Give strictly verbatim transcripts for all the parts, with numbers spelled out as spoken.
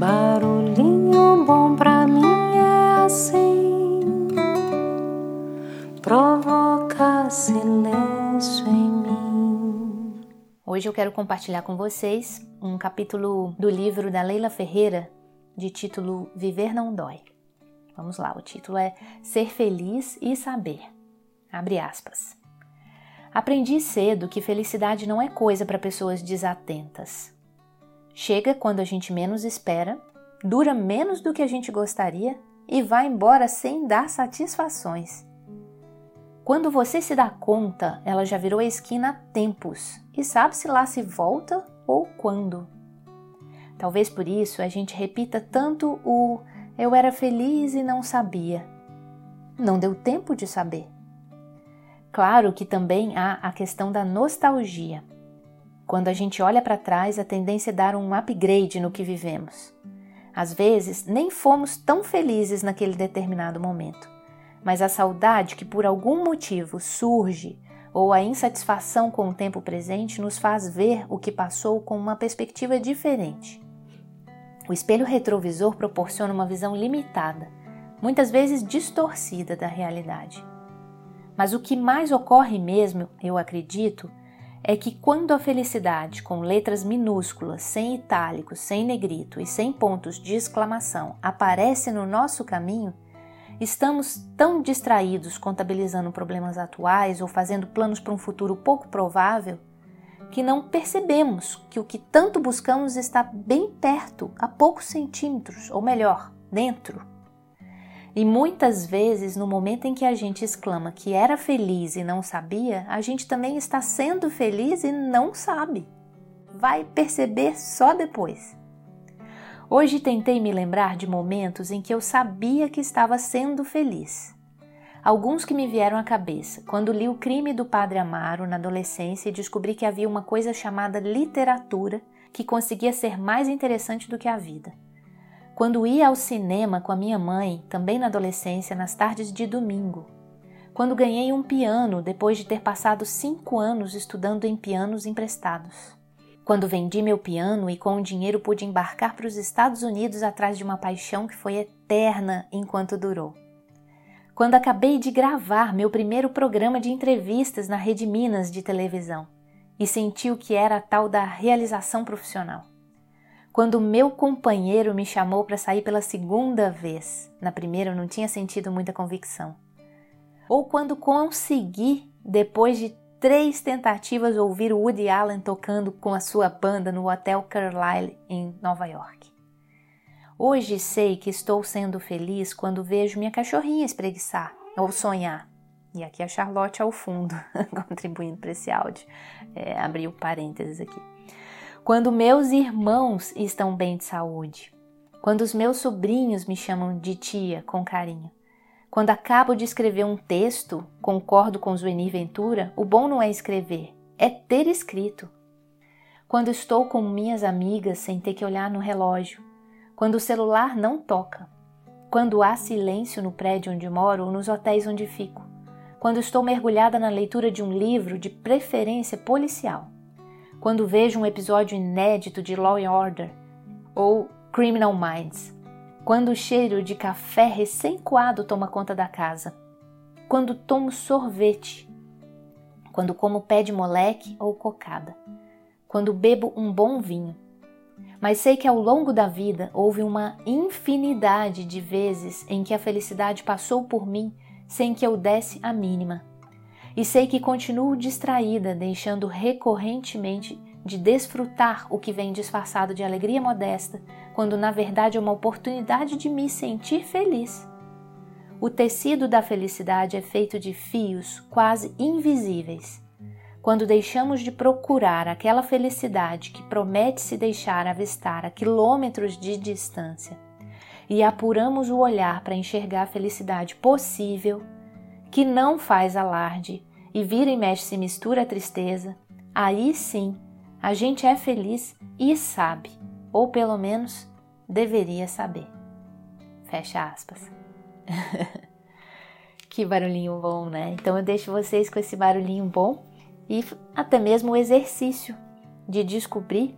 Barulhinho bom pra mim é assim, provoca silêncio em mim. Hoje eu quero compartilhar com vocês um capítulo do livro da Leila Ferreira, de título Viver Não Dói. Vamos lá, o título é Ser Feliz e Saber. Abre aspas. Aprendi cedo que felicidade não é coisa para pessoas desatentas. Chega quando a gente menos espera, dura menos do que a gente gostaria e vai embora sem dar satisfações. Quando você se dá conta, ela já virou a esquina há tempos e sabe-se lá se volta ou quando. Talvez por isso a gente repita tanto o eu era feliz e não sabia. Não deu tempo de saber. Claro que também há a questão da nostalgia. Quando a gente olha para trás, a tendência é dar um upgrade no que vivemos. Às vezes, nem fomos tão felizes naquele determinado momento, mas a saudade que por algum motivo surge ou a insatisfação com o tempo presente nos faz ver o que passou com uma perspectiva diferente. O espelho retrovisor proporciona uma visão limitada, muitas vezes distorcida da realidade. Mas o que mais ocorre mesmo, eu acredito, é que quando a felicidade, com letras minúsculas, sem itálicos, sem negrito e sem pontos de exclamação, aparece no nosso caminho, estamos tão distraídos contabilizando problemas atuais ou fazendo planos para um futuro pouco provável, que não percebemos que o que tanto buscamos está bem perto, a poucos centímetros, ou melhor, dentro. E muitas vezes, no momento em que a gente exclama que era feliz e não sabia, a gente também está sendo feliz e não sabe. Vai perceber só depois. Hoje tentei me lembrar de momentos em que eu sabia que estava sendo feliz. Alguns que me vieram à cabeça, quando li O Crime do Padre Amaro na adolescência e descobri que havia uma coisa chamada literatura que conseguia ser mais interessante do que a vida. Quando ia ao cinema com a minha mãe, também na adolescência, nas tardes de domingo. Quando ganhei um piano depois de ter passado cinco anos estudando em pianos emprestados. Quando vendi meu piano e com o dinheiro pude embarcar para os Estados Unidos atrás de uma paixão que foi eterna enquanto durou. Quando acabei de gravar meu primeiro programa de entrevistas na Rede Minas de televisão e senti o que era a tal da realização profissional. Quando meu companheiro me chamou para sair pela segunda vez, na primeira eu não tinha sentido muita convicção. Ou quando consegui, depois de três tentativas, ouvir o Woody Allen tocando com a sua banda no Hotel Carlyle, em Nova York. Hoje sei que estou sendo feliz quando vejo minha cachorrinha espreguiçar ou sonhar. E aqui a Charlotte ao fundo, contribuindo para esse áudio. É, abriu parênteses aqui. Quando meus irmãos estão bem de saúde, quando os meus sobrinhos me chamam de tia com carinho, quando acabo de escrever um texto, concordo com Zuenir Ventura, o bom não é escrever, é ter escrito. Quando estou com minhas amigas sem ter que olhar no relógio, quando o celular não toca, quando há silêncio no prédio onde moro ou nos hotéis onde fico, quando estou mergulhada na leitura de um livro, de preferência policial, quando vejo um episódio inédito de Law and Order ou Criminal Minds, quando o cheiro de café recém-coado toma conta da casa, quando tomo sorvete, quando como pé de moleque ou cocada, quando bebo um bom vinho. Mas sei que ao longo da vida houve uma infinidade de vezes em que a felicidade passou por mim sem que eu desse a mínima. E sei que continuo distraída, deixando recorrentemente de desfrutar o que vem disfarçado de alegria modesta, quando na verdade é uma oportunidade de me sentir feliz. O tecido da felicidade é feito de fios quase invisíveis. Quando deixamos de procurar aquela felicidade que promete se deixar avistar a quilômetros de distância e apuramos o olhar para enxergar a felicidade possível, que não faz alarde e vira e mexe se mistura a tristeza, aí sim a gente é feliz e sabe, ou pelo menos deveria saber. Fecha aspas. Que barulhinho bom, né? Então eu deixo vocês com esse barulhinho bom e até mesmo o exercício de descobrir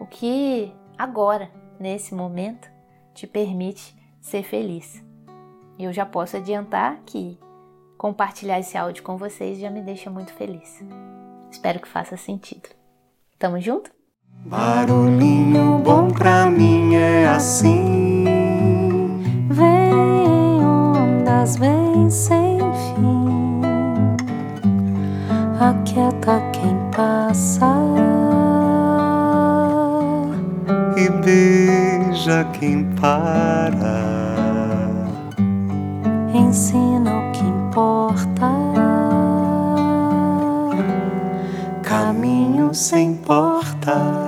o que agora nesse momento, te permite ser feliz. E eu já posso adiantar que compartilhar esse áudio com vocês já me deixa muito feliz. Espero que faça sentido. Tamo junto? Barulhinho bom pra mim é assim. Vem em ondas, vem sem fim. Aquieta quem passa e beija quem para. Ensina o que importa. Caminho sem porta.